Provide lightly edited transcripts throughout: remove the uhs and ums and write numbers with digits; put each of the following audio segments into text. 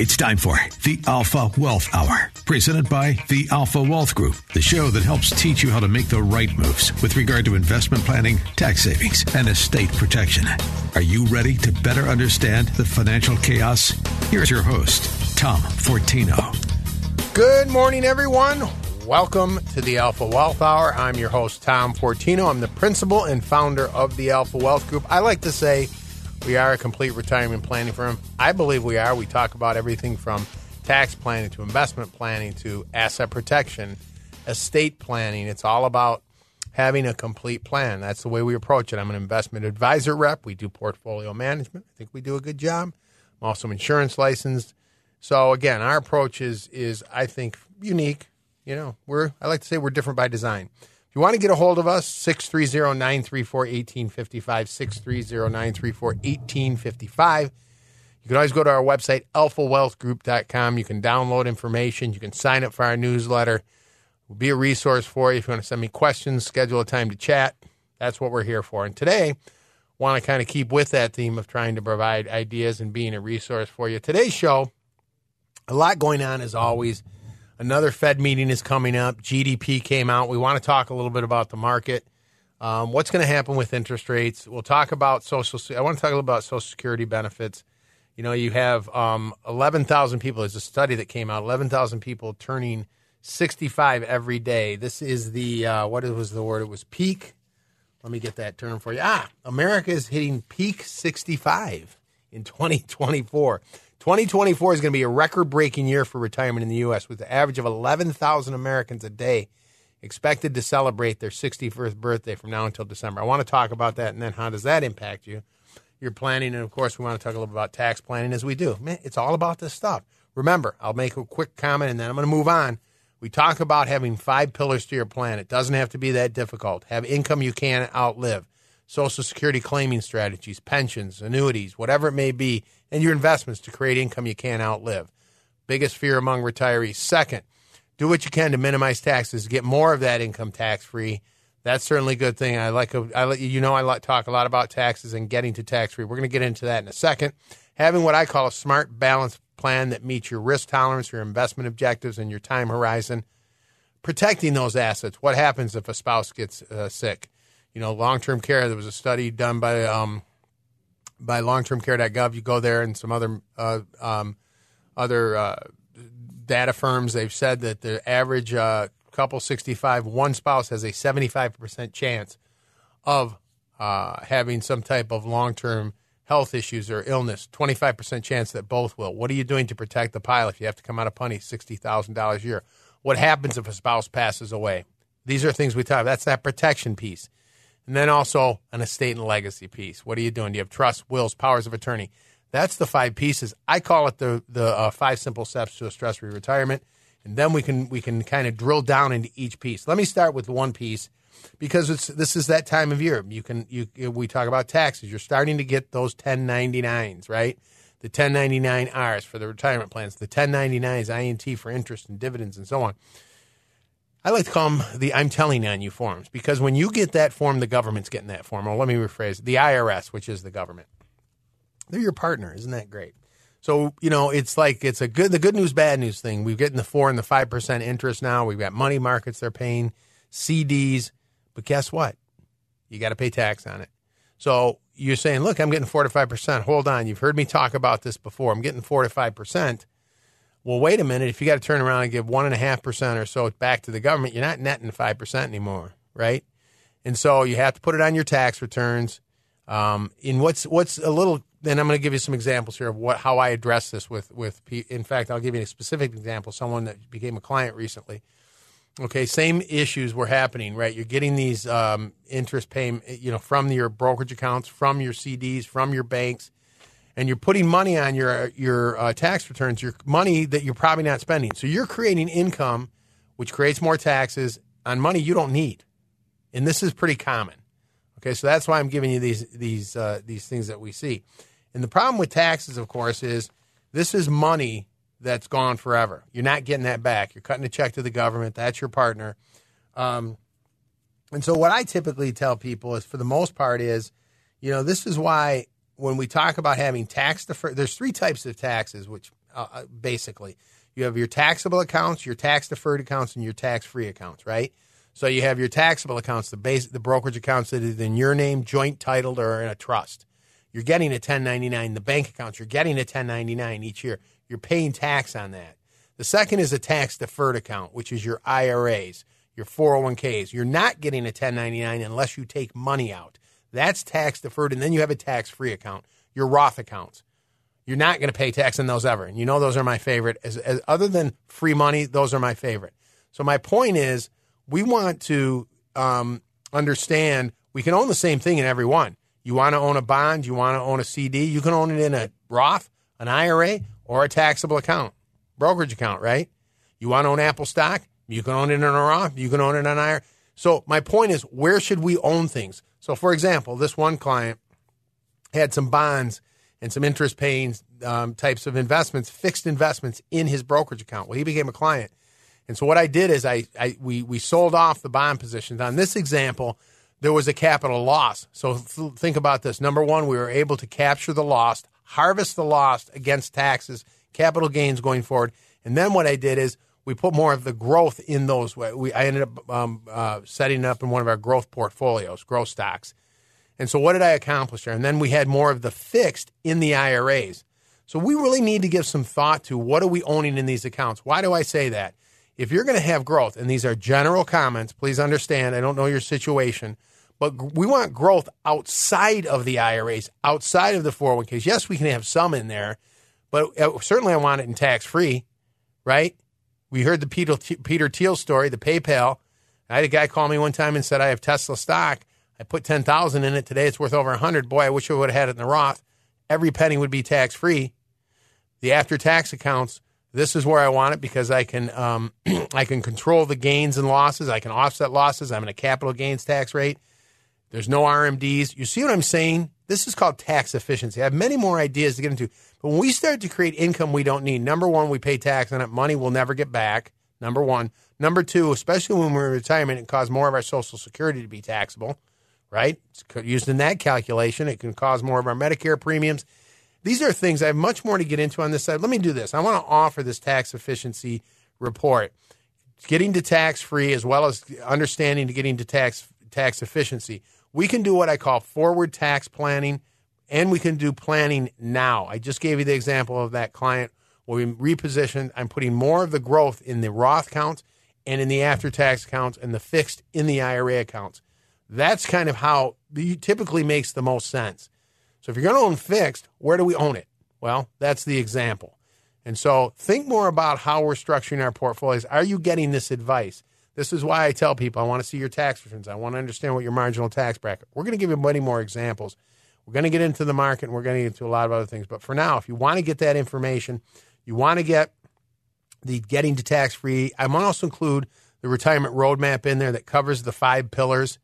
It's time for the Alpha Wealth Hour, presented by the Alpha Wealth Group, the show that helps teach you how to make the right moves with regard to investment planning, tax savings, and estate protection. Are you ready to better understand the financial chaos? Here's your host, Tom Fortino. Good morning, everyone. Welcome to the Alpha Wealth Hour. I'm your host, Tom Fortino. I'm the principal and founder of the Alpha Wealth Group. I like to say, we are a complete retirement planning firm. I believe we are. We talk about everything from tax planning to investment planning to asset protection, estate planning. It's all about having a complete plan. That's the way we approach it. I'm an investment advisor rep. We do portfolio management. I think we do a good job. I'm also insurance licensed. So, again, our approach is I think, unique. You know, I like to say we're different by design. If you want to get a hold of us, 630-934-1855, 630-934-1855. You can always go to our website, alphawealthgroup.com. You can download information. You can sign up for our newsletter. It will be a resource for you. If you want to send me questions, schedule a time to chat. That's what we're here for. And today, I want to kind of keep with that theme of trying to provide ideas and being a resource for you. Today's show, a lot going on as always. Another Fed meeting is coming up. GDP came out. We want to talk a little bit about the market. What's going to happen with interest rates? We'll talk about I want to talk a little about Social Security benefits. You know, you have 11,000 people. There's a study that came out. 11,000 people turning 65 every day. This is the what was the word? It was peak. Let me get that term for you. America is hitting peak 65 in 2024. 2024 is going to be a record-breaking year for retirement in the U.S., with the average of 11,000 Americans a day expected to celebrate their 61st birthday from now until December. I want to talk about that, and then how does that impact you, your planning, and, of course, we want to talk a little about tax planning as we do. Man, it's all about this stuff. Remember, I'll make a quick comment, and then I'm going to move on. We talk about having 5 pillars to your plan. It doesn't have to be that difficult. Have income you can outlive, Social Security claiming strategies, pensions, annuities, whatever it may be, and your investments to create income you can't outlive. Biggest fear among retirees. Second, do what you can to minimize taxes, get more of that income tax-free. That's certainly a good thing. I talk a lot about taxes and getting to tax-free. We're going to get into that in a second. Having what I call a smart, balanced plan that meets your risk tolerance, your investment objectives, and your time horizon. Protecting those assets. What happens if a spouse gets sick? You know, long-term care, there was a study done by longtermcare.gov. You go there and some other data firms, they've said that the average couple 65, one spouse has a 75% chance of having some type of long-term health issues or illness, 25% chance that both will. What are you doing to protect the pile if you have to come out of punny $60,000 a year? What happens if a spouse passes away? These are things we talk about. That's that protection piece. And then also an estate and legacy piece. What are you doing? Do you have trusts, wills, powers of attorney? That's the 5 pieces. I call it the 5 simple steps to a stress-free retirement. And then we can kind of drill down into each piece. Let me start with one piece because this is that time of year. We talk about taxes. You're starting to get those 1099s, right? The 1099Rs for the retirement plans. The 1099s, INT for interest and dividends and so on. I like to call them the I'm telling on you forms, because when you get that form, the government's getting that form. Well, let me rephrase. The IRS, which is the government. They're your partner. Isn't that great? So, you know, it's like it's the good news, bad news thing. We're getting the 4% and the 5% interest now. We've got money markets they're paying, CDs. But guess what? You got to pay tax on it. So you're saying, look, I'm getting 4 to 5%. Hold on. You've heard me talk about this before. I'm getting 4 to 5%. Well, wait a minute. If you got to turn around and give 1.5% or so back to the government, you're not netting 5% anymore, right? And so you have to put it on your tax returns. In what's a little, then I'm going to give you some examples here of how I address this with. In fact, I'll give you a specific example. Someone that became a client recently. Okay, same issues were happening, right? You're getting these interest payment, you know, from your brokerage accounts, from your CDs, from your banks. and you're putting money on your tax returns, your money that you're probably not spending. So you're creating income, which creates more taxes on money you don't need. And this is pretty common. Okay, so that's why I'm giving you these things that we see. And the problem with taxes, of course, is this is money that's gone forever. You're not getting that back. You're cutting a check to the government. That's your partner. And so what I typically tell people is, for the most part, is, you know, this is why when we talk about having tax deferred, there's three types of taxes, which basically you have your taxable accounts, your tax deferred accounts, and your tax free accounts, right? So you have your taxable accounts, the brokerage accounts that is in your name, joint titled, or in a trust. You're getting a 1099. The bank accounts, you're getting a 1099 each year. You're paying tax on that. The second is a tax deferred account, which is your IRAs, your 401ks. You're not getting a 1099 unless you take money out. That's tax deferred. And then you have a tax free account, your Roth accounts. You're not going to pay tax on those ever. And you know, those are my favorite. As other than free money, those are my favorite. So my point is, we want to understand we can own the same thing in every one. You want to own a bond, you want to own a CD, you can own it in a Roth, an IRA, or a taxable account, brokerage account, right? You want to own Apple stock, you can own it in a Roth, you can own it in an IRA. So my point is, where should we own things? So for example, this one client had some bonds and some interest paying types of investments, fixed investments in his brokerage account. Well, he became a client. And so what I did is we sold off the bond positions. On this example, there was a capital loss. So think about this. Number one, we were able to capture the loss, harvest the loss against taxes, capital gains going forward. And then what I did is we put more of the growth in those. I ended up setting up in one of our growth portfolios, growth stocks. And so what did I accomplish there? And then we had more of the fixed in the IRAs. So we really need to give some thought to what are we owning in these accounts. Why do I say that? If you're going to have growth, and these are general comments, please understand, I don't know your situation, but we want growth outside of the IRAs, outside of the 401ks. Yes, we can have some in there, but certainly I want it in tax-free, right? We heard the Peter Thiel story, the PayPal. I had a guy call me one time and said, I have Tesla stock. I put $10,000 in it. Today it's worth over $100. Boy, I wish I would have had it in the Roth. Every penny would be tax-free. The after-tax accounts, this is where I want it because I can I can control the gains and losses. I can offset losses. I'm in a capital gains tax rate. There's no RMDs. You see what I'm saying? This is called tax efficiency. I have many more ideas to get into. But when we start to create income we don't need, number one, we pay tax on it. Money we'll never get back, number one. Number two, especially when we're in retirement, it causes more of our Social Security to be taxable, right? It's used in that calculation. It can cause more of our Medicare premiums. These are things I have much more to get into on this side. Let me do this. I want to offer this tax efficiency report, getting to tax-free as well as understanding to getting to tax efficiency. We can do what I call forward tax planning, and we can do planning now. I just gave you the example of that client where we repositioned. I'm putting more of the growth in the Roth accounts and in the after-tax accounts and the fixed in the IRA accounts. That's kind of how it typically makes the most sense. So if you're going to own fixed, where do we own it? Well, that's the example. And so think more about how we're structuring our portfolios. Are you getting this advice? This is why I tell people I want to see your tax returns. I want to understand what your marginal tax bracket. We're going to give you many more examples. We're going to get into the market, and we're going to get into a lot of other things. But for now, if you want to get that information, you want to get the getting to tax-free. I'm going to also include the retirement roadmap in there that covers the 5 pillars,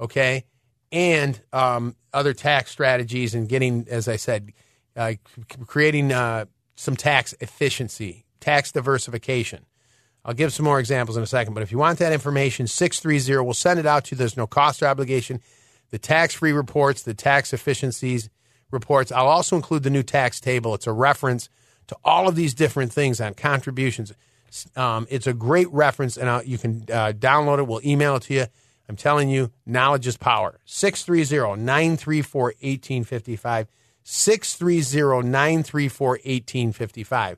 okay? And other tax strategies and getting, as I said, creating some tax efficiency, tax diversification. I'll give some more examples in a second, but if you want that information, 630, we'll send it out to you. There's no cost or obligation. The tax-free reports, the tax efficiencies reports. I'll also include the new tax table. It's a reference to all of these different things on contributions. It's a great reference, and you can download it. We'll email it to you. I'm telling you, knowledge is power. 630-934-1855. 630-934-1855.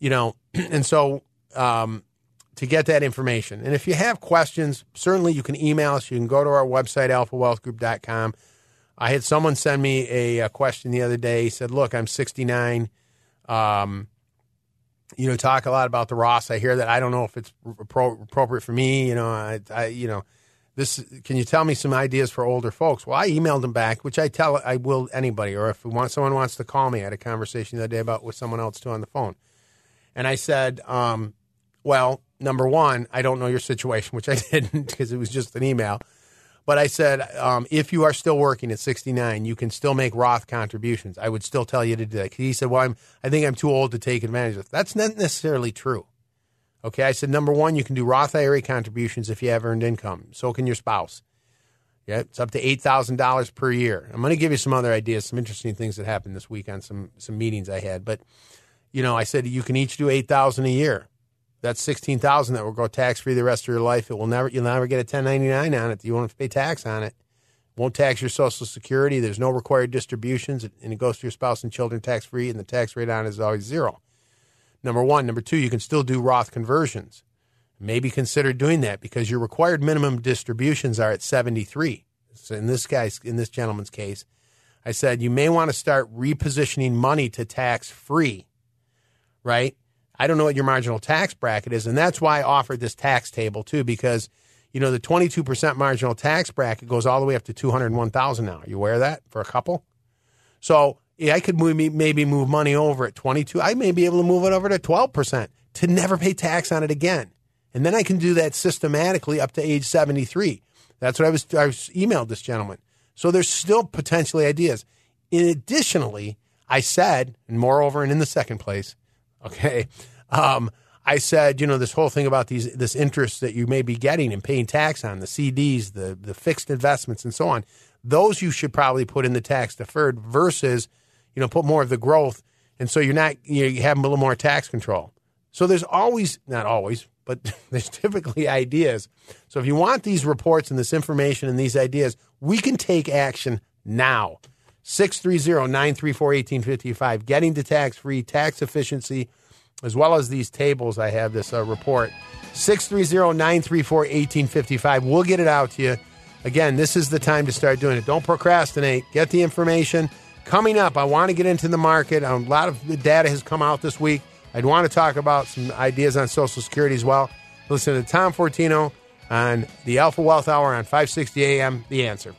You know, and so to get that information. And if you have questions, certainly you can email us. You can go to our website, alphawealthgroup.com. I had someone send me a question the other day. He said, look, I'm 69. You know, talk a lot about the Roths. I hear that. I don't know if it's appropriate for me. You know, this, can you tell me some ideas for older folks? Well, I emailed them back, which I will anybody, or if someone wants to call me. I had a conversation the other day with someone else too on the phone. And I said, well, number one, I don't know your situation, which I didn't because it was just an email. But I said, if you are still working at 69, you can still make Roth contributions. I would still tell you to do that. He said, well, I think I'm too old to take advantage of it. That's not necessarily true. Okay, I said, number one, you can do Roth IRA contributions if you have earned income. So can your spouse. Yeah, it's up to $8,000 per year. I'm going to give you some other ideas, some interesting things that happened this week on some meetings I had. But, you know, I said you can each do $8,000 a year. That's $16,000 that will go tax-free the rest of your life. You'll never get a 1099 on it. You won't have to pay tax on it. Won't tax your Social Security. There's no required distributions, and it goes to your spouse and children tax-free, and the tax rate on it is always zero. Number one. Number two, you can still do Roth conversions. Maybe consider doing that because your required minimum distributions are at 73. So in this gentleman's case, I said you may want to start repositioning money to tax-free, right? I don't know what your marginal tax bracket is, and that's why I offered this tax table, too, because, you know, the 22% marginal tax bracket goes all the way up to $201,000 now. You aware of that for a couple? So yeah, I could maybe move money over at 22. I may be able to move it over to 12% to never pay tax on it again. And then I can do that systematically up to age 73. That's what I emailed this gentleman. So there's still potentially ideas. Additionally, I said, and moreover and in the second place, okay, I said, you know, this whole thing about this interest that you may be getting and paying tax on, the CDs, the fixed investments and so on, those you should probably put in the tax deferred versus, you know, put more of the growth. And so you have a little more tax control. So there's always, not always, but there's typically ideas. So if you want these reports and this information and these ideas, we can take action now. 630-934-1855, getting to tax-free, tax efficiency, as well as these tables. I have this report, 630-934-1855. We'll get it out to you. Again, this is the time to start doing it. Don't procrastinate. Get the information. Coming up, I want to get into the market. A lot of the data has come out this week. I'd want to talk about some ideas on Social Security as well. Listen to Tom Fortino on the Alpha Wealth Hour on 560 AM, The Answer.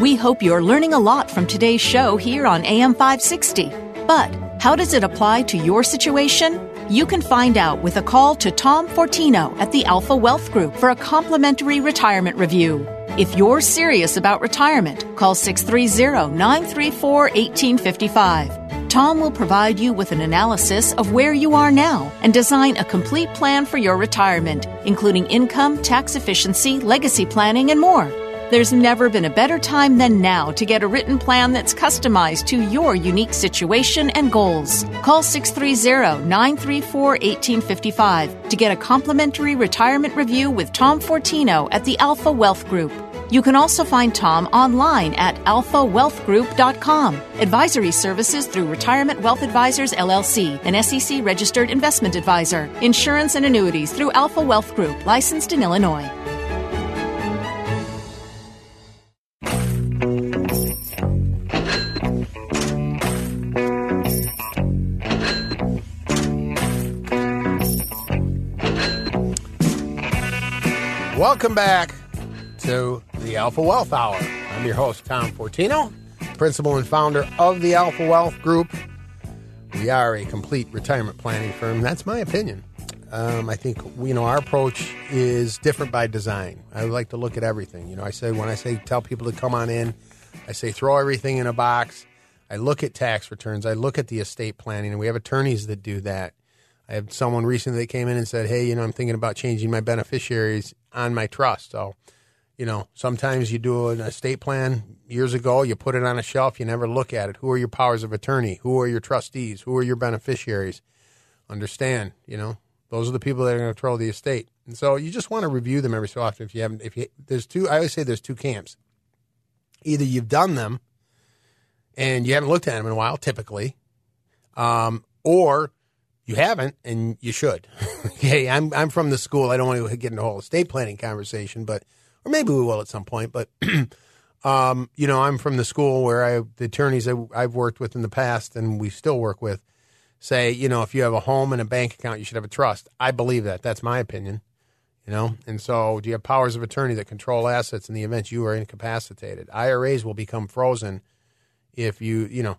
We hope you're learning a lot from today's show here on AM 560. But how does it apply to your situation? You can find out with a call to Tom Fortino at the Alpha Wealth Group for a complimentary retirement review. If you're serious about retirement, call 630-934-1855. Tom will provide you with an analysis of where you are now and design a complete plan for your retirement, including income, tax efficiency, legacy planning, and more. There's never been a better time than now to get a written plan that's customized to your unique situation and goals. Call 630-934-1855 to get a complimentary retirement review with Tom Fortino at the Alpha Wealth Group. You can also find Tom online at alphawealthgroup.com. Advisory services through Retirement Wealth Advisors, LLC, an SEC-registered investment advisor. Insurance and annuities through Alpha Wealth Group, licensed in Illinois. Welcome back to the Alpha Wealth Hour. I'm your host, Tom Fortino, principal and founder of the Alpha Wealth Group. We are a complete retirement planning firm. That's my opinion. I think, you know, our approach is different by design. I like to look at everything. You know, when I say tell people to come on in, I say throw everything in a box. I look at tax returns. I look at the estate planning, and we have attorneys that do that. I had someone recently that came in and said, hey, you know, I'm thinking about changing my beneficiaries on my trust. So, you know, sometimes you do an estate plan years ago, you put it on a shelf, you never look at it. Who are your powers of attorney? Who are your trustees? Who are your beneficiaries? Understand, you know, those are the people that are going to control the estate. And so you just want to review them every so often. I always say there's two camps. Either you've done them and you haven't looked at them in a while, typically, or you haven't, and you should. Okay, I'm from the school. I don't want to get into a whole estate planning conversation, or maybe we will at some point. But you know, I'm from the school where the attorneys I've worked with in the past, and we still work with, say, you know, if you have a home and a bank account, you should have a trust. I believe that. That's my opinion, you know. And so do you have powers of attorney that control assets in the event you are incapacitated? IRAs will become frozen if they can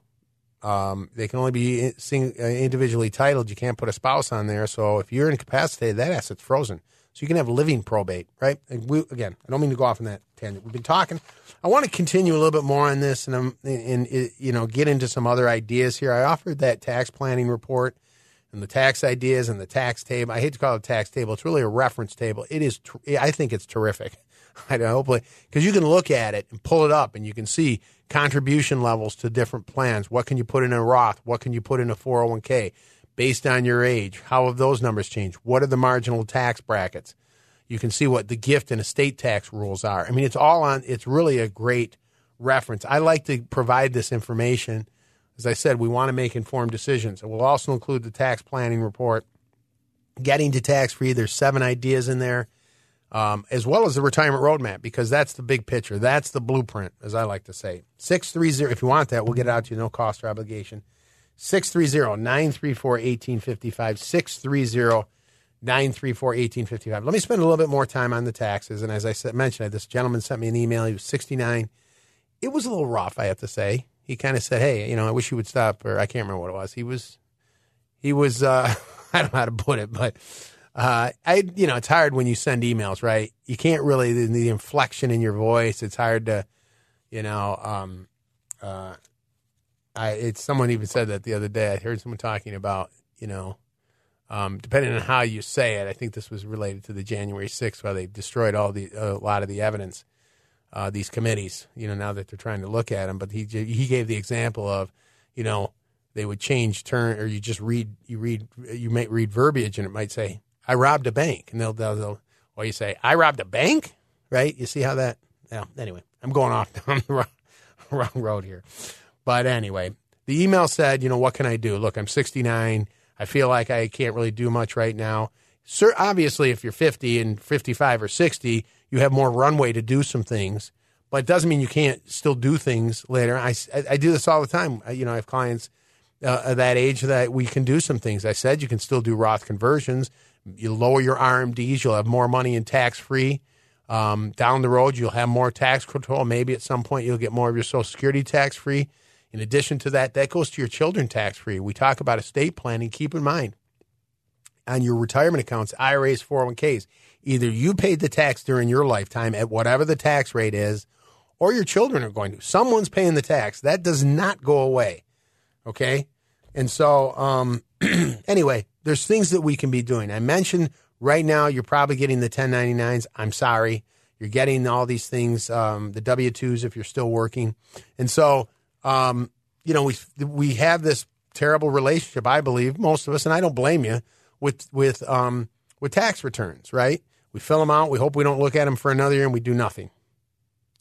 only be individually titled. You can't put a spouse on there. So if you're incapacitated, that asset's frozen. So you can have living probate, right? And again, I don't mean to go off on that tangent. We've been talking. I want to continue a little bit more on this and get into some other ideas here. I offered that tax planning report and the tax ideas and the tax table. I hate to call it a tax table. It's really a reference table. It is. I think it's terrific. I know, hopefully, because you can look at it and pull it up and you can see contribution levels to different plans. What can you put in a Roth? What can you put in a 401k? Based on your age, how have those numbers changed? What are the marginal tax brackets? You can see what the gift and estate tax rules are. I mean, it's really a great reference. I like to provide this information. As I said, we want to make informed decisions. It will also include the tax planning report, getting to tax-free. There's 7 ideas in there, as well as the retirement roadmap, because that's the big picture. That's the blueprint, as I like to say. 630, if you want that, we'll get it out to you, no cost or obligation. 630-934-1855, 630-934-1855. Let me spend a little bit more time on the taxes. And as I mentioned, this gentleman sent me an email. He was 69. It was a little rough, I have to say. He kind of said, hey, I wish you would stop, or I can't remember what it was. He was I don't know how to put it, but it's hard when you send emails, right? You can't really, the inflection in your voice, it's hard to, someone even said that the other day. I heard someone talking about, depending on how you say it, I think this was related to the January 6th, where they destroyed a lot of the evidence, these committees, now that they're trying to look at them. But he gave the example of, they would change turn, or you might read verbiage and it might say, I robbed a bank. And or you say, I robbed a bank, right? You see how that, anyway, I'm going off down the wrong road here. But anyway, the email said, what can I do? Look, I'm 69. I feel like I can't really do much right now. Sir, obviously, if you're 50 and 55 or 60, you have more runway to do some things. But it doesn't mean you can't still do things later. I do this all the time. I have clients of that age that we can do some things. I said you can still do Roth conversions. You lower your RMDs. You'll have more money in tax-free. Down the road, you'll have more tax control. Maybe at some point you'll get more of your Social Security tax-free. In addition to that, that goes to your children tax-free. We talk about estate planning. Keep in mind, on your retirement accounts, IRAs, 401ks, either you paid the tax during your lifetime at whatever the tax rate is, or your children are going to. Someone's paying the tax. That does not go away, okay? And so, anyway, there's things that we can be doing. I mentioned right now you're probably getting the 1099s. I'm sorry. You're getting all these things, the W-2s if you're still working. And so... we have this terrible relationship, I believe, most of us, and I don't blame you, with tax returns, right? We fill them out. We hope we don't look at them for another year, and we do nothing,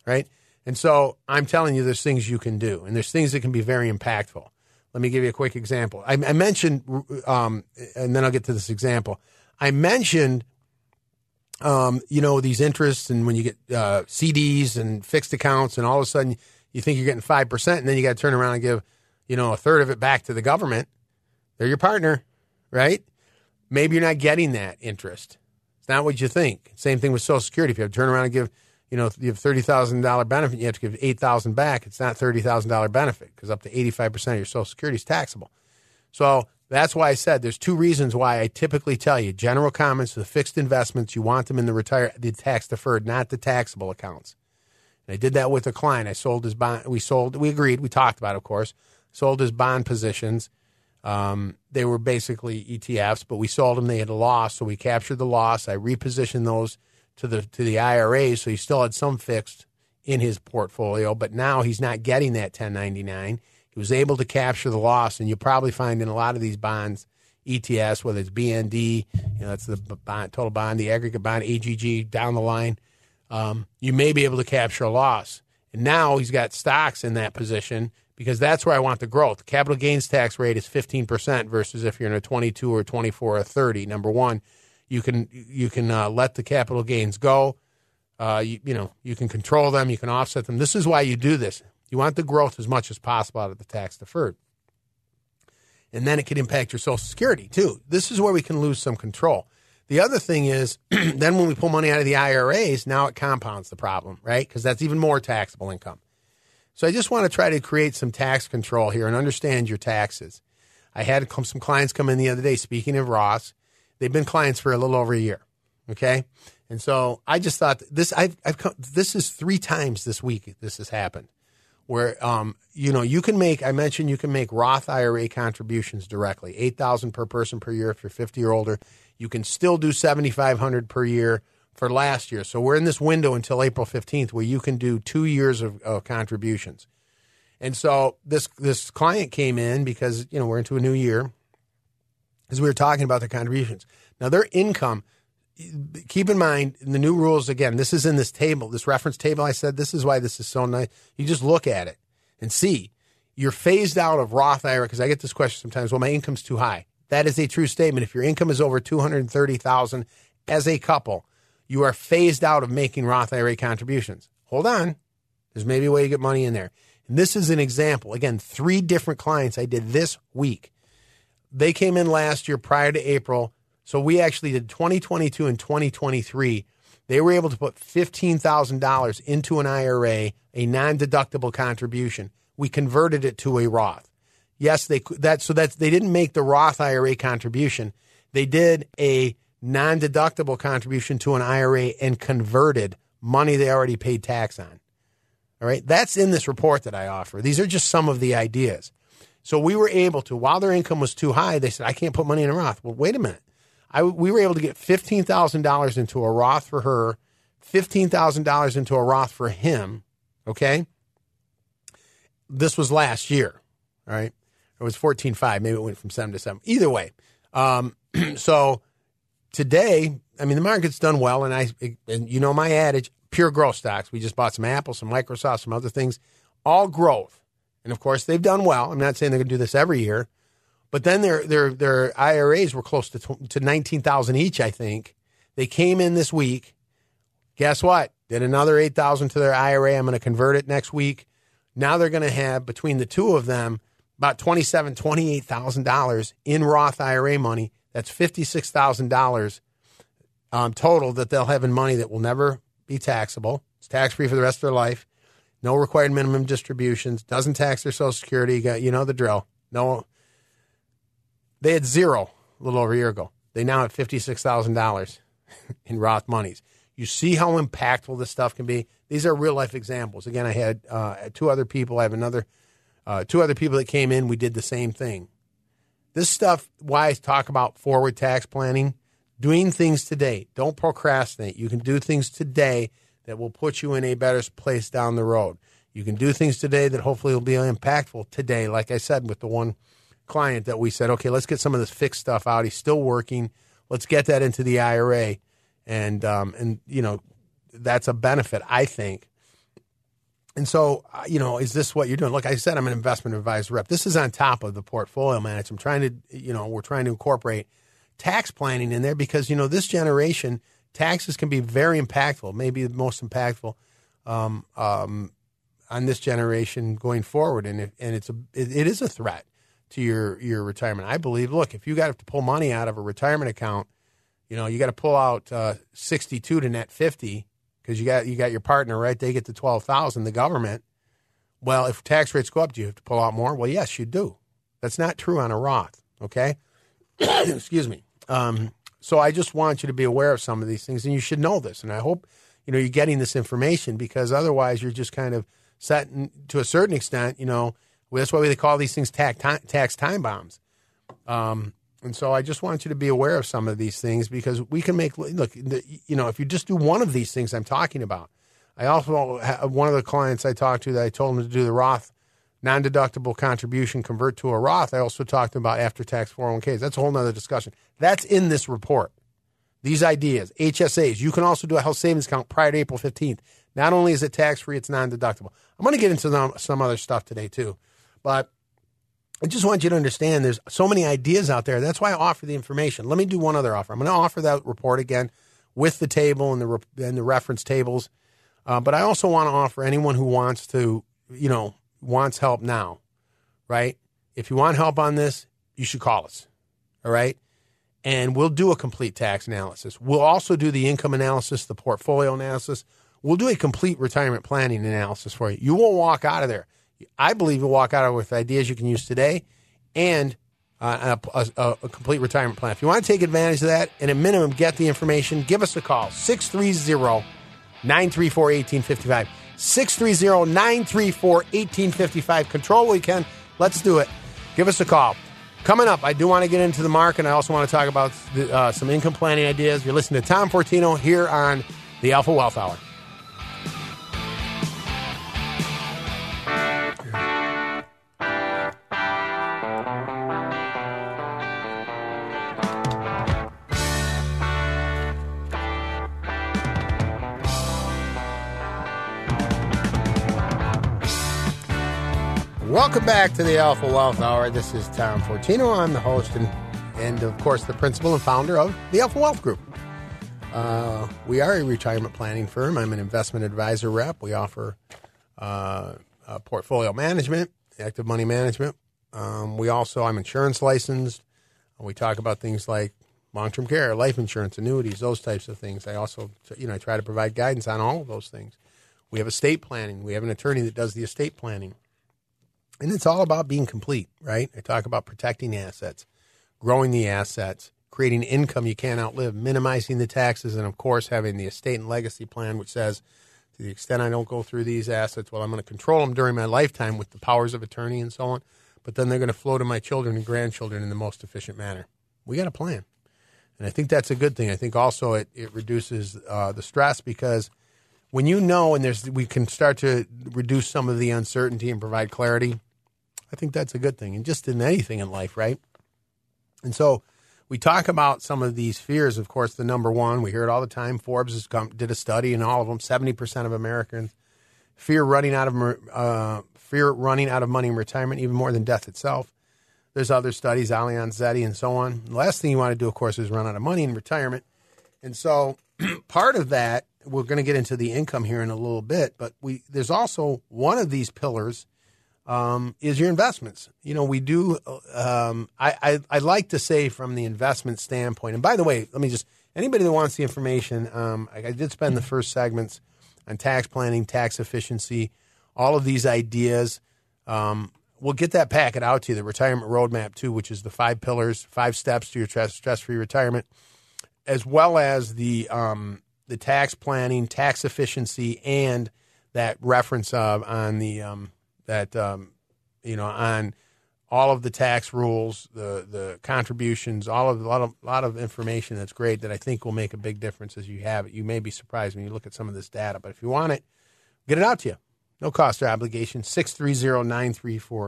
right? And so I'm telling you, there's things you can do, and there's things that can be very impactful. Let me give you a quick example. I mentioned, and then I'll get to this example. I mentioned, these interests, and when you get CDs and fixed accounts, and all of a sudden you think you're getting 5%, and then you got to turn around and give, a third of it back to the government. They're your partner, right? Maybe you're not getting that interest. It's not what you think. Same thing with Social Security. If you have to turn around and give, you have $30,000 benefit, you have to give $8,000 back. It's not $30,000 benefit, because up to 85% of your Social Security is taxable. So that's why I said there's 2 reasons why I typically tell you general comments, the fixed investments, you want them in the tax deferred, not the taxable accounts. I did that with a client. I sold his bond. We agreed. We talked about it, of course. Sold his bond positions. They were basically ETFs, but we sold them. They had a loss, so we captured the loss. I repositioned those to the IRA, so he still had some fixed in his portfolio, but now he's not getting that 1099. He was able to capture the loss, and you'll probably find in a lot of these bonds, ETFs, whether it's BND, that's the bond, total bond, the aggregate bond, AGG, down the line. You may be able to capture a loss. And now he's got stocks in that position, because that's where I want the growth. Capital gains tax rate is 15% versus if you're in a 22 or 24 or 30. Number one, you can let the capital gains go. You can control them. You can offset them. This is why you do this. You want the growth as much as possible out of the tax deferred. and then it could impact your Social Security too. This is where we can lose some control. The other thing is then when we pull money out of the IRAs, now it compounds the problem, right? Because that's even more taxable income. So I just want to try to create some tax control here and understand your taxes. I had some clients come in the other day, speaking of Ross. They've been clients for a little over a year, okay? And so I just thought this. This is 3 times this week this has happened, where you can make. I mentioned you can make Roth IRA contributions directly, $8,000 per person per year if you're 50 or older. You can still do $7,500 per year for last year. So we're in this window until April 15th where you can do 2 years of contributions. And so this client came in because we're into a new year, because we were talking about their contributions. Now their income. Keep in mind, in the new rules, again, this is in this table, this reference table I said, this is why this is so nice. You just look at it and see. You're phased out of Roth IRA, because I get this question sometimes, well, my income's too high. That is a true statement. If your income is over $230,000 as a couple, you are phased out of making Roth IRA contributions. Hold on. There's maybe a way to get money in there. And this is an example. Again, 3 different clients I did this week. They came in last year prior to April. So we actually did 2022 and 2023. They were able to put $15,000 into an IRA, a non-deductible contribution. We converted it to a Roth. Yes, they didn't make the Roth IRA contribution. They did a non-deductible contribution to an IRA and converted money they already paid tax on. All right, that's in this report that I offer. These are just some of the ideas. So we were able to, while their income was too high, they said, I can't put money in a Roth. Well, wait a minute. We were able to get $15,000 into a Roth for her, $15,000 into a Roth for him, okay? This was last year, all right? It was 14.5. Maybe it went from 7 to 7. Either way. So today, I mean, the market's done well, and you know my adage, pure growth stocks. We just bought some Apple, some Microsoft, some other things, all growth. And, of course, they've done well. I'm not saying they're going to do this every year. But then their IRAs were close to $19,000 each, I think. They came in this week. Guess what? Did another $8,000 to their IRA. I'm going to convert it next week. Now they're going to have, between the two of them, about $27,000, $28,000 in Roth IRA money. That's $56,000 total that they'll have in money that will never be taxable. It's tax-free for the rest of their life. No required minimum distributions. Doesn't tax their Social Security. You know the drill. No. They had zero a little over a year ago. They now have $56,000 in Roth monies. You see how impactful this stuff can be. These are real life examples. Again, I had 2 other people. I have another 2 other people that came in. We did the same thing. This stuff, why I talk about forward tax planning, doing things today. Don't procrastinate. You can do things today that will put you in a better place down the road. You can do things today that hopefully will be impactful today. Like I said, with the one client that we said, okay, let's get some of this fixed stuff out. He's still working. Let's get that into the IRA. And that's a benefit, I think. And so, is this what you're doing? Look, I said I'm an investment advisor rep. This is on top of the portfolio management. I'm trying to, we're trying to incorporate tax planning in there because, this generation, taxes can be very impactful, maybe the most impactful on this generation going forward. And it is a threat to your retirement. I believe, look, if you got to pull money out of a retirement account, you got to pull out 62 to net 50 because you got your partner, right? They get the 12,000, the government. Well, if tax rates go up, do you have to pull out more? Well, yes, you do. That's not true on a Roth. Okay. Excuse me. So I just want you to be aware of some of these things, and you should know this. And I hope, you're getting this information, because otherwise you're just kind of set to a certain extent, Well, that's why they call these things tax time bombs. And so I just want you to be aware of some of these things, because we can make, if you just do one of these things I'm talking about. I also have one of the clients I talked to that I told them to do the Roth non-deductible contribution, convert to a Roth. I also talked about after-tax 401ks. That's a whole nother discussion. That's in this report. These ideas, HSAs. You can also do a health savings account prior to April 15th. Not only is it tax-free, it's non-deductible. I'm going to get into some other stuff today, too. But I just want you to understand there's so many ideas out there. That's why I offer the information. Let me do one other offer. I'm going to offer that report again with the table and the reference tables. But I also want to offer anyone who wants help now, right? If you want help on this, you should call us, all right? And we'll do a complete tax analysis. We'll also do the income analysis, the portfolio analysis. We'll do a complete retirement planning analysis for you. You won't walk out of there. I believe you'll walk out of there with ideas you can use today and a complete retirement plan. If you want to take advantage of that, and at minimum, get the information, give us a call, 630-934-1855. 630-934-1855. Control what you can. Let's do it. Give us a call. Coming up, I do want to get into the market. I also want to talk about some income planning ideas. You're listening to Tom Fortino here on the Alpha Wealth Hour. Welcome back to the Alpha Wealth Hour. This is Tom Fortino. I'm the host and of course, the principal and founder of the Alpha Wealth Group. We are a retirement planning firm. I'm an investment advisor rep. We offer portfolio management, active money management. I'm insurance licensed. We talk about things like long-term care, life insurance, annuities, those types of things. I also, I try to provide guidance on all of those things. We have estate planning. We have an attorney that does the estate planning. And it's all about being complete, right? I talk about protecting assets, growing the assets, creating income you can't outlive, minimizing the taxes, and, of course, having the estate and legacy plan, which says to the extent I don't go through these assets, well, I'm going to control them during my lifetime with the powers of attorney and so on, but then they're going to flow to my children and grandchildren in the most efficient manner. We got a plan, and I think that's a good thing. I think also it reduces the stress because when you know and we can start to reduce some of the uncertainty and provide clarity, I think that's a good thing, and just in anything in life, right? And so we talk about some of these fears. Of course, the number one, we hear it all the time. Forbes did a study, and all of them, 70% of Americans fear running out of money in retirement, even more than death itself. There's other studies, Allianz, Zeti, and so on. The last thing you want to do, of course, is run out of money in retirement. And so part of that, we're going to get into the income here in a little bit, but there's also one of these pillars is your investments. We do, I like to say from the investment standpoint, and by the way, let me anybody that wants the information, I did spend the first segments on tax planning, tax efficiency, all of these ideas. We'll get that packet out to you, the retirement roadmap too, which is the 5 pillars, 5 steps to your stress-free retirement, as well as the tax planning, tax efficiency, and that reference of on the, on all of the tax rules, the contributions, a lot of information that's great that I think will make a big difference as you have it. You may be surprised when you look at some of this data, but if you want it, get it out to you. No cost or obligation. 630-934-1855,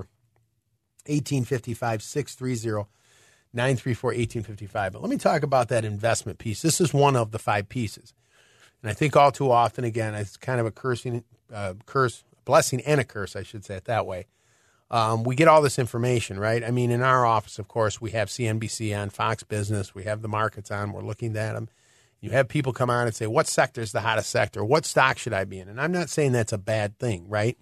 630-934-1855. But let me talk about that investment piece. This is one of the 5 pieces. And I think all too often, again, it's kind of a blessing and a curse, I should say it that way. We get all this information, right? I mean, in our office, of course, we have CNBC on, Fox Business. We have the markets on. We're looking at them. You have people come on and say, what sector is the hottest sector? What stock should I be in? And I'm not saying that's a bad thing, right?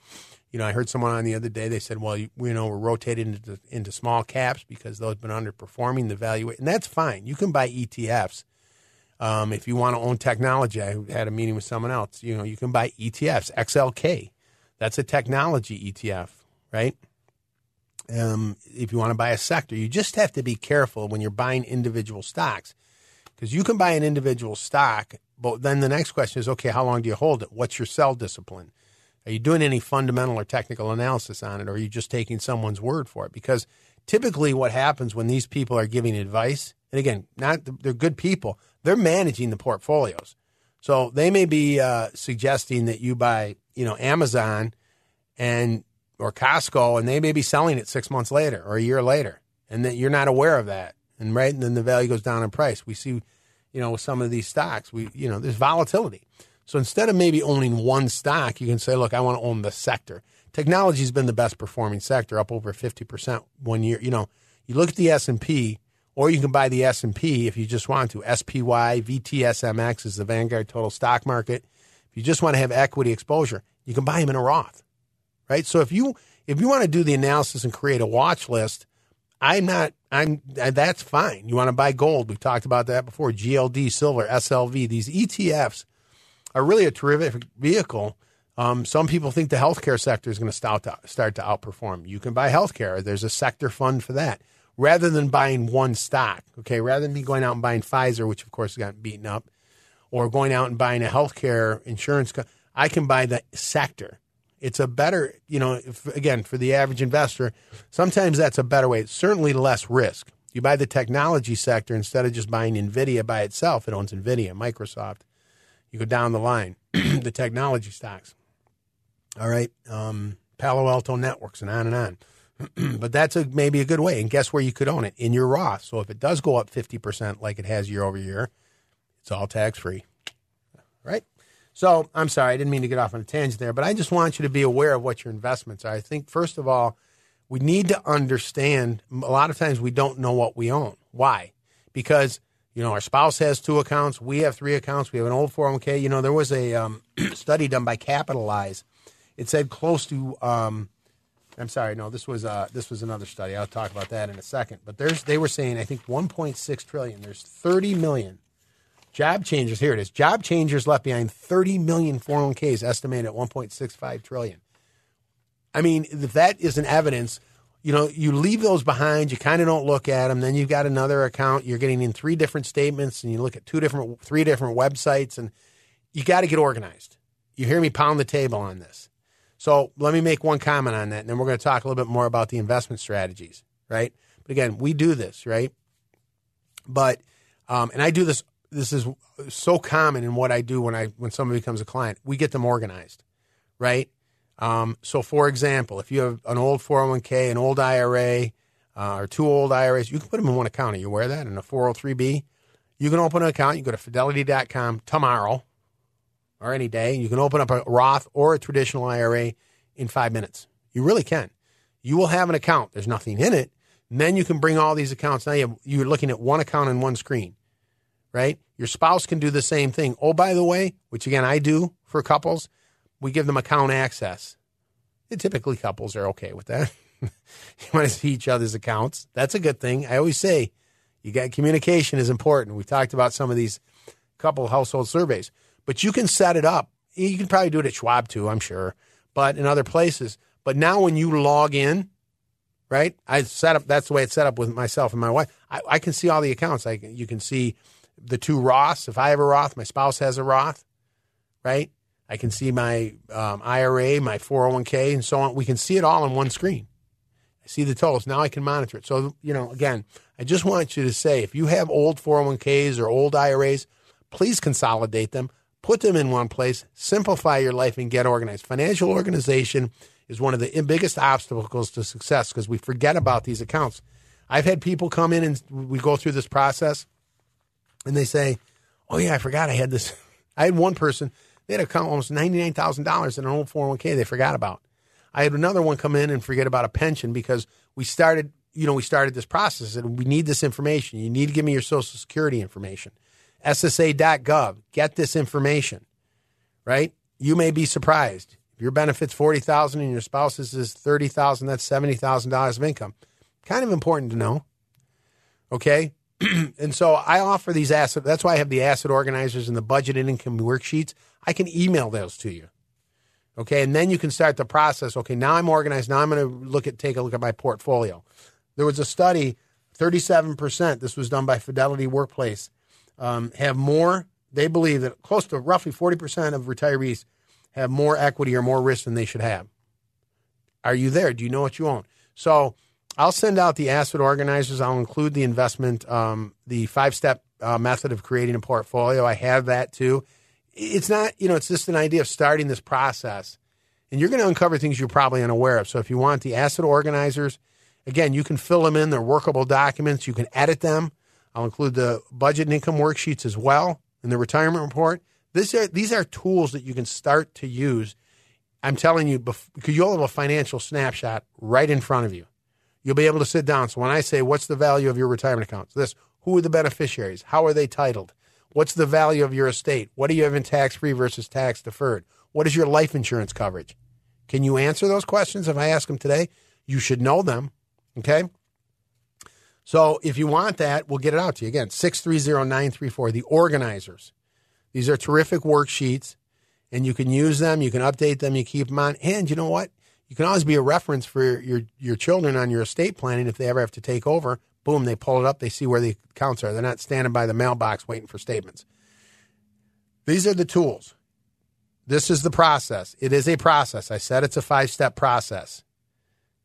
I heard someone on the other day, they said, well, we're rotated into small caps because those have been underperforming the value. And that's fine. You can buy ETFs. If you want to own technology, I had a meeting with someone else. You can buy ETFs, XLK. That's a technology ETF, right? If you want to buy a sector, you just have to be careful when you're buying individual stocks because you can buy an individual stock, but then the next question is, okay, how long do you hold it? What's your sell discipline? Are you doing any fundamental or technical analysis on it, or are you just taking someone's word for it? Because typically what happens when these people are giving advice, and again, they're good people, they're managing the portfolios. So they may be suggesting that you buy, Amazon or Costco, and they may be selling it 6 months later or a year later, and that you're not aware of that. And then the value goes down in price. We see, with some of these stocks, there's volatility. So instead of maybe owning one stock, you can say, look, I want to own the sector. Technology has been the best performing sector, up over 50% 1 year. You look at the S&P, or you can buy the S&P if you just want to. SPY, VTSMX is the Vanguard total stock market. If you just want to have equity exposure, you can buy them in a Roth, right? So if you want to do the analysis and create a watch list That's fine. You want to buy gold. We've talked about that before. GLD, silver, SLV. These ETFs are really a terrific vehicle. Some people think the healthcare sector is going to start to outperform. You can buy healthcare. There's a sector fund for that rather than buying one stock. Okay. Rather than me going out and buying Pfizer, which of course got beaten up, or going out and buying a healthcare insurance company, I can buy the sector. It's a better, again, for the average investor, sometimes that's a better way. It's certainly less risk. You buy the technology sector instead of just buying NVIDIA by itself. It owns NVIDIA, Microsoft. You go down the line, the technology stocks. All right, Palo Alto Networks and on. But that's maybe a good way. And guess where you could own it? In your Roth. So if it does go up 50% like it has year over year, it's all tax-free, right? So I'm sorry, I didn't mean to get off on a tangent there, but I just want you to be aware of what your investments are. I think, first of all, we need to understand a lot of times we don't know what we own. Why? Because, our spouse has 2 accounts. We have 3 accounts. We have an old 401k. There was a study done by Capitalize. It said close to, this was another study. I'll talk about that in a second. But they were saying, I think, $1.6 trillion. There's 30 million. Job changers, here it is. Job changers left behind 30 million 401ks estimated at $1.65 trillion. I mean, if that isn't evidence, you leave those behind, you kind of don't look at them, then you've got another account, you're getting in 3 different statements, and you look at 3 different websites, and you got to get organized. You hear me pound the table on this. So let me make one comment on that, and then we're going to talk a little bit more about the investment strategies, right? But again, we do this, right? But, and I do this. This is so common in what I do when somebody becomes a client. We get them organized, right? So, for example, if you have an old 401k, an old IRA, or 2 old IRAs, you can put them in one account. Are you aware of that? In a 403B, you can open an account. You go to Fidelity.com tomorrow or any day. You can open up a Roth or a traditional IRA in 5 minutes. You really can. You will have an account. There's nothing in it. And then you can bring all these accounts. Now you're looking at one account and one screen. Right? Your spouse can do the same thing. Oh, by the way, which again, I do for couples, we give them account access. And typically couples are okay with that. You want to see each other's accounts. That's a good thing. I always say communication is important. We talked about some of these couple household surveys, but you can set it up. You can probably do it at Schwab too, I'm sure, but in other places. But now when you log in, right? That's the way it's set up with myself and my wife. I can see all the accounts. You can see the 2 Roths. If I have a Roth, my spouse has a Roth, right? I can see my IRA, my 401k, and so on. We can see it all on one screen. I see the totals. Now I can monitor it. So, again, I just want you to say, if you have old 401ks or old IRAs, please consolidate them, put them in one place, simplify your life, and get organized. Financial organization is one of the biggest obstacles to success because we forget about these accounts. I've had people come in and we go through this process, and they say, oh, yeah, I forgot I had this. I had one person. They had an account almost $99,000 in an old 401k they forgot about. I had another one come in and forget about a pension because we started this process and we need this information. You need to give me your Social Security information. SSA.gov, get this information, right? You may be surprised. If your benefit's $40,000 and your spouse's is $30,000, that's $70,000 of income. Kind of important to know, okay? And so I offer these assets. That's why I have the asset organizers and the budget and income worksheets. I can email those to you. Okay. And then you can start the process. Okay. Now I'm organized. Now I'm going to take a look at my portfolio. There was a study, 37%. This was done by Fidelity Workplace. They believe that close to roughly 40% of retirees have more equity or more risk than they should have. Are you there? Do you know what you own? So I'll send out the asset organizers. I'll include the investment, the 5-step method of creating a portfolio. I have that too. It's not, it's just an idea of starting this process, and you're going to uncover things you're probably unaware of. So if you want the asset organizers, again, you can fill them in. They're workable documents. You can edit them. I'll include the budget and income worksheets as well and the retirement report. These are tools that you can start to use. I'm telling you, because you'll have a financial snapshot right in front of you. You'll be able to sit down. So when I say, what's the value of your retirement accounts? This, who are the beneficiaries? How are they titled? What's the value of your estate? What do you have in tax-free versus tax-deferred? What is your life insurance coverage? Can you answer those questions if I ask them today? You should know them, okay? So if you want that, we'll get it out to you. Again, 630-934, the organizers. These are terrific worksheets, and you can use them. You can update them. You keep them on. And you know what? You can always be a reference for your children on your estate planning if they ever have to take over. Boom, they pull it up. They see where the accounts are. They're not standing by the mailbox waiting for statements. These are the tools. This is the process. It is a process. I said it's a 5-step process.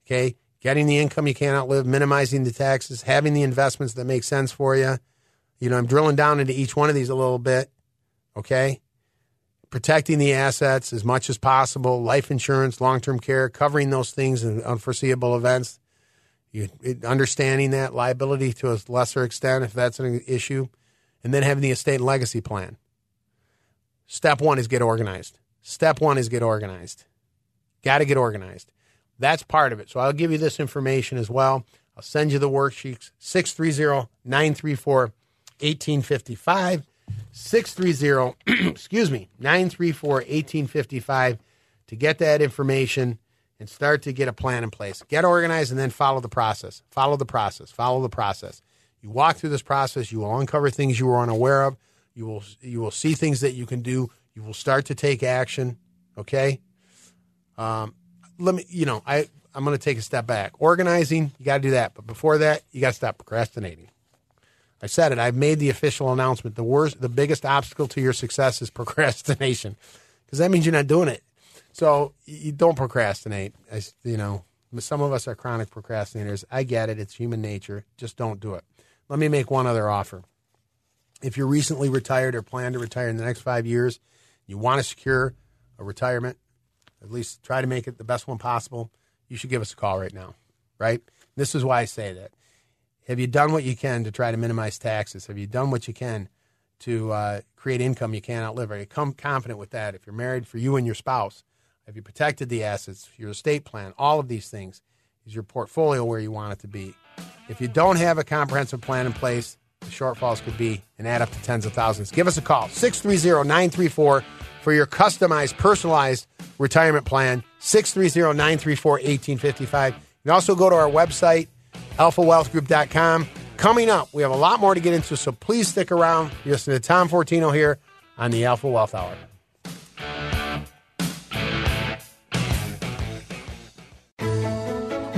Okay? Getting the income you can't outlive, minimizing the taxes, having the investments that make sense for you. You know, I'm drilling down into each one of these a little bit. Okay? Protecting the assets as much as possible, life insurance, long-term care, covering those things in unforeseeable events. Understanding that liability to a lesser extent if that's an issue, and then having the estate and legacy plan. Step one is get organized. Got to get organized. That's part of it. So I'll give you this information as well. I'll send you the worksheets. 630-934-1855. 630-934-1855 to get that information and start to get a plan in place. Get organized and then follow the process. You walk through this process, you will uncover things you were unaware of. You will see things that you can do. You will start to take action. Okay. I'm going to take a step back. Organizing, you got to do that. But before that, you got to stop procrastinating. I said it. I've made the official announcement. The biggest obstacle to your success is procrastination, because that means you're not doing it. So you don't procrastinate. Some of us are chronic procrastinators. I get it. It's human nature. Just don't do it. Let me make one other offer. If you're recently retired or plan to retire in the next 5 years, you want to secure a retirement, at least try to make it the best one possible, you should give us a call right now, right? This is why I say that. Have you done what you can to try to minimize taxes? Have you done what you can to create income you can't outlive? Are you confident with that? If you're married, for you and your spouse, have you protected the assets, your estate plan, all of these things? Is your portfolio where you want it to be? If you don't have a comprehensive plan in place, the shortfalls could be and add up to tens of thousands. Give us a call, 630-934, for your customized, personalized retirement plan, 630-934-1855. You can also go to our website, alphawealthgroup.com. Coming up, we have a lot more to get into, so please stick around. You're listening to Tom Fortino here on the Alpha Wealth Hour.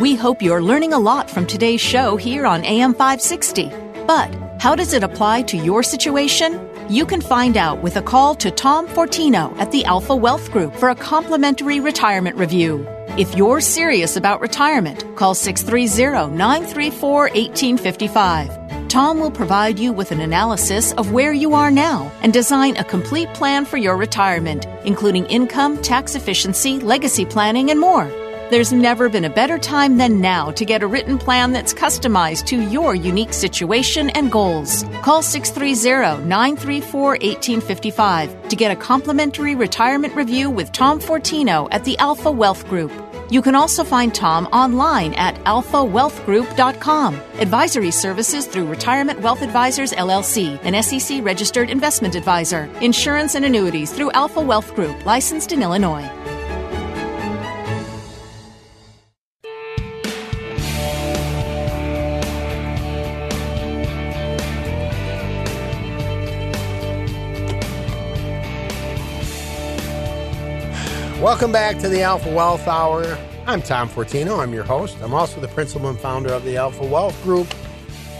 We hope you're learning a lot from today's show here on AM 560. But how does it apply to your situation? You can find out with a call to Tom Fortino at the Alpha Wealth Group for a complimentary retirement review. If you're serious about retirement, call 630-934-1855. Tom will provide you with an analysis of where you are now and design a complete plan for your retirement, including income, tax efficiency, legacy planning, and more. There's never been a better time than now to get a written plan that's customized to your unique situation and goals. Call 630-934-1855 to get a complimentary retirement review with Tom Fortino at the Alpha Wealth Group. You can also find Tom online at alphawealthgroup.com. Advisory services through Retirement Wealth Advisors, LLC, an SEC-registered investment advisor. Insurance and annuities through Alpha Wealth Group, licensed in Illinois. Welcome back to the Alpha Wealth Hour. I'm Tom Fortino. I'm your host. I'm also the principal and founder of the Alpha Wealth Group.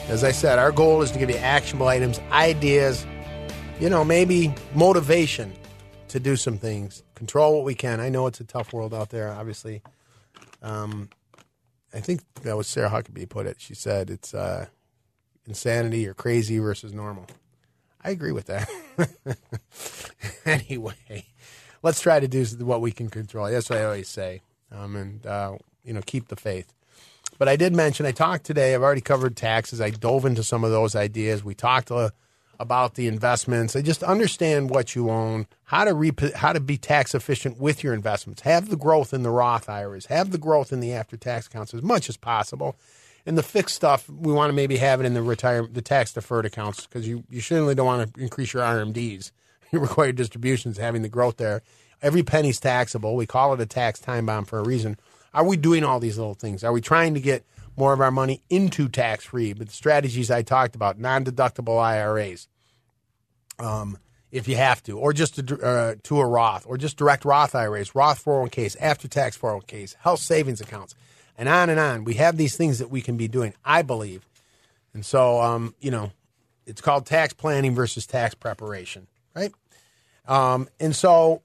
As I said, our goal is to give you actionable items, ideas, maybe motivation to do some things. Control what we can. I know it's a tough world out there, obviously. I think that was Sarah Huckabee put it. She said it's insanity or crazy versus normal. I agree with that. Anyway. Let's try to do what we can control. That's what I always say. Keep the faith. But I did mention, I talked today, I've already covered taxes. I dove into some of those ideas. We talked about the investments. I just understand what you own, how to be tax efficient with your investments. Have the growth in the Roth IRAs. Have the growth in the after-tax accounts as much as possible. And the fixed stuff, we want to maybe have it in the tax-deferred accounts, because you certainly don't want to increase your RMDs. Your required distributions, having the growth there. Every penny's taxable. We call it a tax time bomb for a reason. Are we doing all these little things? Are we trying to get more of our money into tax-free? But the strategies I talked about, non-deductible IRAs, if you have to, or just to a Roth, or just direct Roth IRAs, Roth 401ks, after-tax 401ks, health savings accounts, and on and on. We have these things that we can be doing, I believe. And so, it's called tax planning versus tax preparation, right? The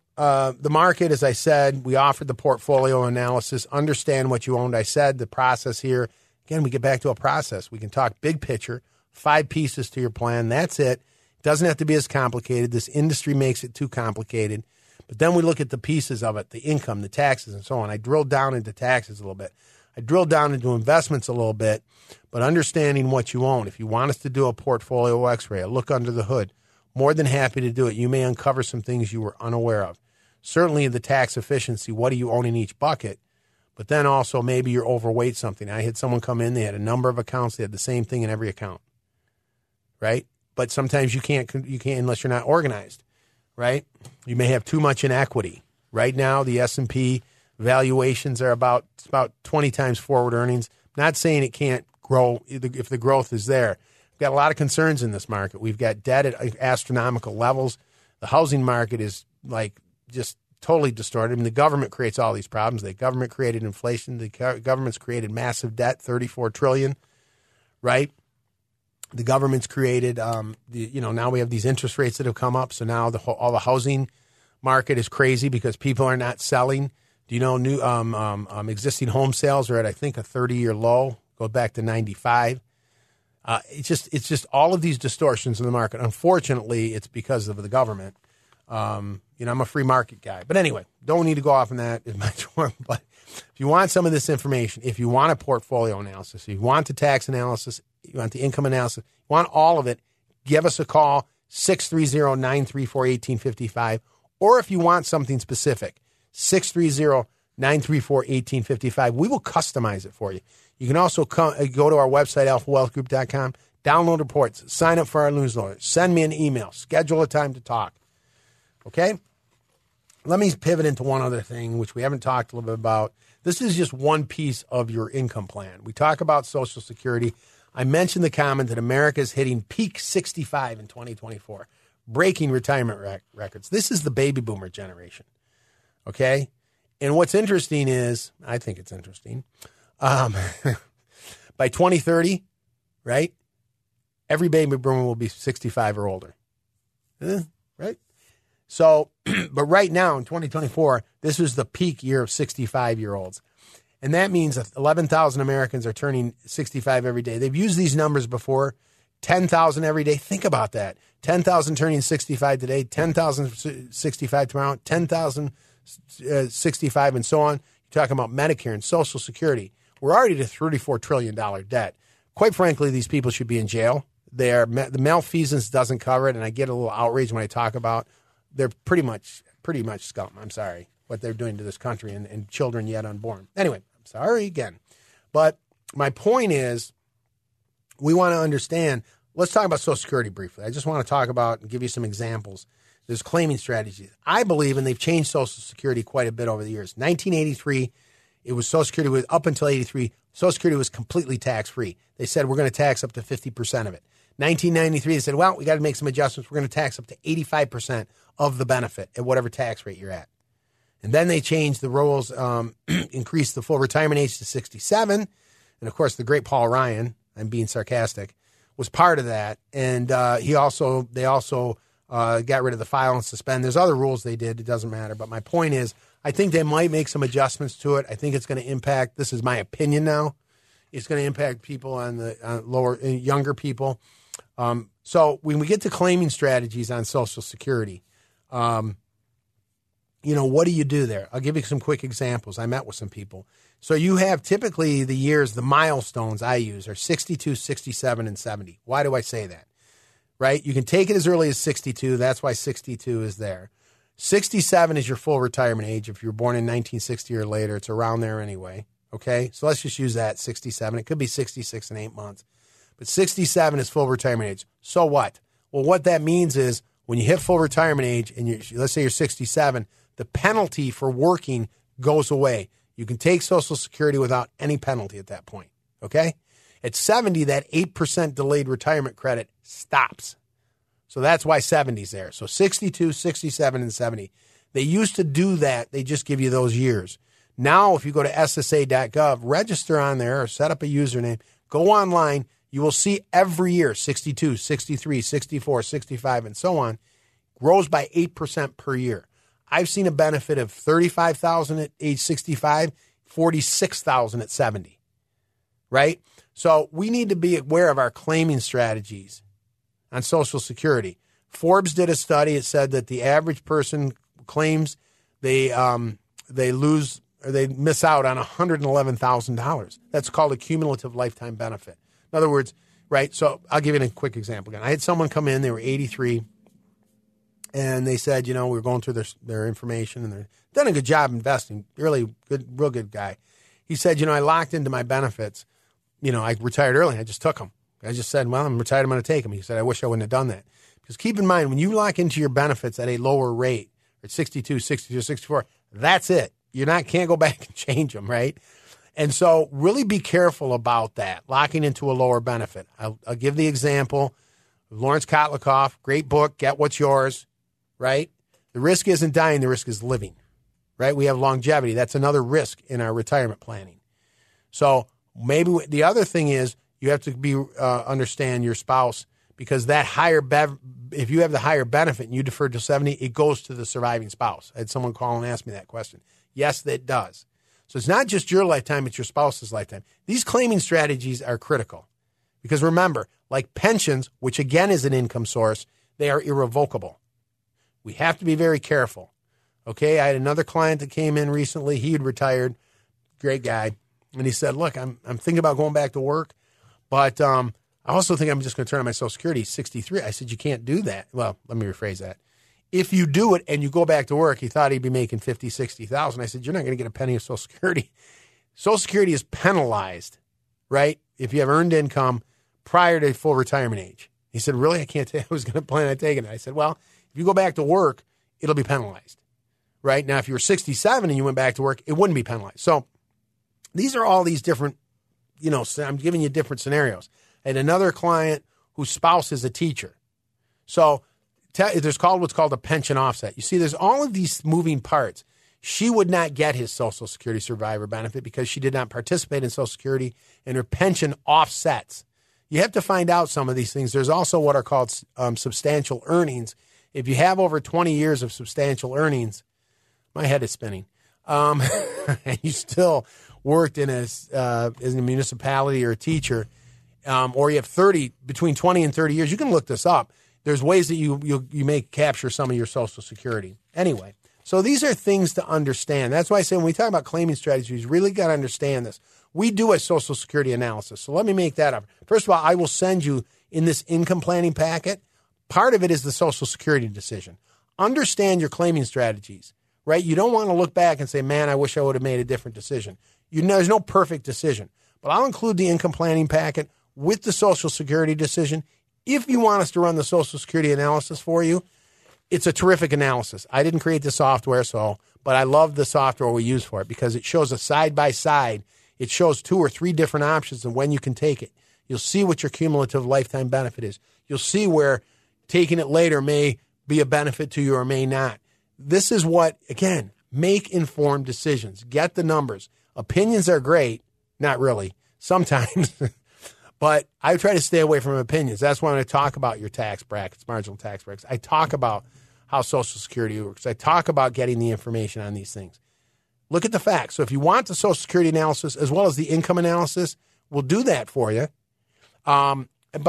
market, as I said, we offered the portfolio analysis, understand what you owned. I said the process here. Again, we get back to a process. We can talk big picture, 5 pieces to your plan. That's it. It doesn't have to be as complicated. This industry makes it too complicated. But then we look at the pieces of it, the income, the taxes, and so on. I drilled down into taxes a little bit. I drilled down into investments a little bit, but understanding what you own. If you want us to do a portfolio x-ray, a look under the hood, more than happy to do it. You may uncover some things you were unaware of. Certainly the tax efficiency, what do you own in each bucket? But then also maybe you're overweight something. I had someone come in, they had a number of accounts, they had the same thing in every account, right? But sometimes you can't unless you're not organized, right? You may have too much in equity. Right now the S&P valuations are about 20 times forward earnings. I'm not saying it can't grow if the growth is there. We've got a lot of concerns in this market. We've got debt at astronomical levels. The housing market is like just totally distorted. I mean, the government creates all these problems. The government created inflation. The government's created massive debt, $34 trillion, right? The government's created, now we have these interest rates that have come up. So now all the housing market is crazy because people are not selling. Do you know new existing home sales are at, I think, a 30-year low, go back to 95. It's just all of these distortions in the market. Unfortunately, it's because of the government. I'm a free market guy. But anyway, don't need to go off on that as much more. But if you want some of this information, if you want a portfolio analysis, if you want the tax analysis, you want the income analysis, you want all of it, give us a call, 630-934-1855. Or if you want something specific, 630-934-1855. We will customize it for you. You can also go to our website, alphawealthgroup.com, download reports, sign up for our newsletter, send me an email, schedule a time to talk. Okay, let me pivot into one other thing, which we haven't talked a little bit about. This is just one piece of your income plan. We talk about Social Security. I mentioned the comment that America is hitting peak 65 in 2024, breaking retirement records. This is the baby boomer generation, okay? And what's interesting is, I think it's interesting, by 2030, right, every baby boomer will be 65 or older, right? So, but right now in 2024, this is the peak year of 65-year-olds. And that means 11,000 Americans are turning 65 every day. They've used these numbers before, 10,000 every day. Think about that. 10,000 turning 65 today, 10,000 65 tomorrow, 10,000 65 and so on. You're talking about Medicare and Social Security. We're already at a $34 trillion debt. Quite frankly, these people should be in jail. The malfeasance doesn't cover it, and I get a little outraged when I talk about they're pretty much scum. I'm sorry, what they're doing to this country and children yet unborn. Anyway, I'm sorry again. But my point is we want to understand. Let's talk about Social Security briefly. I just want to talk about and give you some examples. There's claiming strategies. I believe, and they've changed Social Security quite a bit over the years. 1983, it was Social Security was up until 83. Social Security was completely tax-free. They said, we're going to tax up to 50% of it. 1993, they said, well, we got to make some adjustments. We're going to tax up to 85% of the benefit at whatever tax rate you're at. And then they changed the rules, increased the full retirement age to 67. And, of course, the great Paul Ryan, I'm being sarcastic, was part of that. And they also got rid of the file and suspend. There's other rules they did. It doesn't matter. But my point is I think they might make some adjustments to it. I think it's going to impact, this is my opinion now, it's going to impact people on the younger people. So when we get to claiming strategies on Social Security, what do you do there? I'll give you some quick examples. I met with some people. So you have typically the years, the milestones I use are 62, 67, and 70. Why do I say that? Right? You can take it as early as 62. That's why 62 is there. 67 is your full retirement age. If you were born in 1960 or later, it's around there anyway. Okay? So let's just use that, 67. It could be 66 and 8 months. But 67 is full retirement age. So what? Well, what that means is when you hit full retirement age and let's say you're 67, the penalty for working goes away. You can take Social Security without any penalty at that point, okay? At 70, that 8% delayed retirement credit stops. So that's why 70's there. So 62, 67, and 70. They used to do that. They just give you those years. Now, if you go to SSA.gov, register on there or set up a username, go online, you will see every year, 62, 63, 64, 65, and so on, grows by 8% per year. I've seen a benefit of $35,000 at age 65, $46,000 at 70, right? So we need to be aware of our claiming strategies on Social Security. Forbes did a study. It said that the average person claims they lose or they miss out on $111,000. That's called a cumulative lifetime benefit. In other words, right? So I'll give you a quick example again. I had someone come in. They were 83. And they said, you know, we were going through their information, and they've done a good job investing. Really good, real good guy. He said, you know, I locked into my benefits. You know, I retired early. I just took them. I just said, well, I'm retired. I'm going to take them. He said, I wish I wouldn't have done that. Because keep in mind, when you lock into your benefits at a lower rate, at 62, 63, 64, that's it. You can't go back and change them, right? And so really be careful about that, locking into a lower benefit. I'll give the example of Lawrence Kotlikoff, great book, Get What's Yours. Right? The risk isn't dying. The risk is living, right? We have longevity. That's another risk in our retirement planning. So maybe the other thing is you have to be understand your spouse, because that higher, if you have the higher benefit and you defer to 70, it goes to the surviving spouse. I had someone call and ask me that question. Yes, that does. So it's not just your lifetime, it's your spouse's lifetime. These claiming strategies are critical because remember, like pensions, which again is an income source, they are irrevocable. We have to be very careful, okay? I had another client that came in recently. He had retired, great guy, and he said, look, I'm thinking about going back to work, but I also think I'm just going to turn on my Social Security, 63. I said, you can't do that. Well, let me rephrase that. If you do it and you go back to work, he thought he'd be making $50,000, $60,000. I said, you're not going to get a penny of Social Security. Social Security is penalized, right, if you have earned income prior to full retirement age. He said, really? I can't I was going to plan on taking it. I said, well, if you go back to work, it'll be penalized, right? Now, if you were 67 and you went back to work, it wouldn't be penalized. So these are all these different, you know, I'm giving you different scenarios. And another client whose spouse is a teacher. So there's what's called a pension offset. You see, there's all of these moving parts. She would not get his Social Security survivor benefit because she did not participate in Social Security, and her pension offsets. You have to find out some of these things. There's also what are called substantial earnings. If you have over 20 years of substantial earnings, my head is spinning, and you still worked in a municipality or a teacher, or you have between 20 and 30 years, you can look this up. There's ways that you may capture some of your Social Security. Anyway, so these are things to understand. That's why I say when we talk about claiming strategies, you really got to understand this. We do a Social Security analysis, so let me make that up. First of all, I will send you in this income planning packet. Part of it is the Social Security decision. Understand your claiming strategies, right? You don't want to look back and say, man, I wish I would have made a different decision. You know, there's no perfect decision. But I'll include the income planning packet with the Social Security decision. If you want us to run the Social Security analysis for you, it's a terrific analysis. I didn't create the software, but I love the software we use for it because it shows a side-by-side. It shows 2 or 3 different options and when you can take it. You'll see what your cumulative lifetime benefit is. You'll see where taking it later may be a benefit to you or may not. This is what, again, make informed decisions. Get the numbers. Opinions are great. Not really. Sometimes. But I try to stay away from opinions. That's why when I talk about your tax brackets, marginal tax brackets, I talk about how Social Security works. I talk about getting the information on these things. Look at the facts. So if you want the Social Security analysis as well as the income analysis, we'll do that for you. But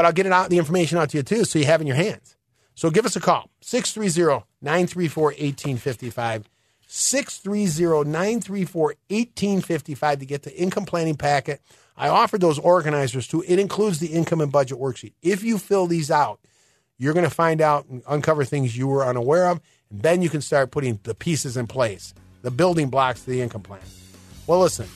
I'll get the information out to you, too, so you have it in your hands. So give us a call, 630-934-1855, 630-934-1855 to get the income planning packet. I offered those organizers, too. It includes the income and budget worksheet. If you fill these out, you're going to find out and uncover things you were unaware of, and then you can start putting the pieces in place, the building blocks to the income plan. Well, listen.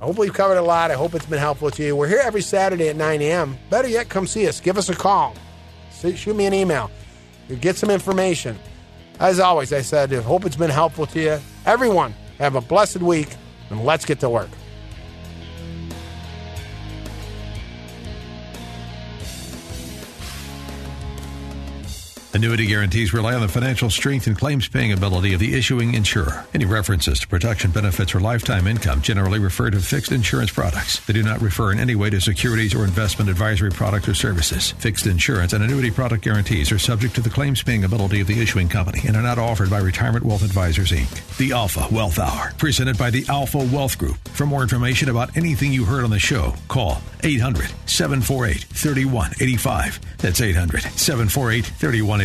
I hope we've covered a lot. I hope it's been helpful to you. We're here every Saturday at 9 a.m. Better yet, come see us. Give us a call. Shoot me an email. You'll get some information. As always, I hope it's been helpful to you. Everyone, have a blessed week. and let's get to work. Annuity guarantees rely on the financial strength and claims-paying ability of the issuing insurer. Any references to protection benefits or lifetime income generally refer to fixed insurance products. They do not refer in any way to securities or investment advisory products or services. Fixed insurance and annuity product guarantees are subject to the claims-paying ability of the issuing company and are not offered by Retirement Wealth Advisors, Inc. The Alpha Wealth Hour, presented by the Alpha Wealth Group. For more information about anything you heard on the show, call 800-748-3185. That's 800-748-3185.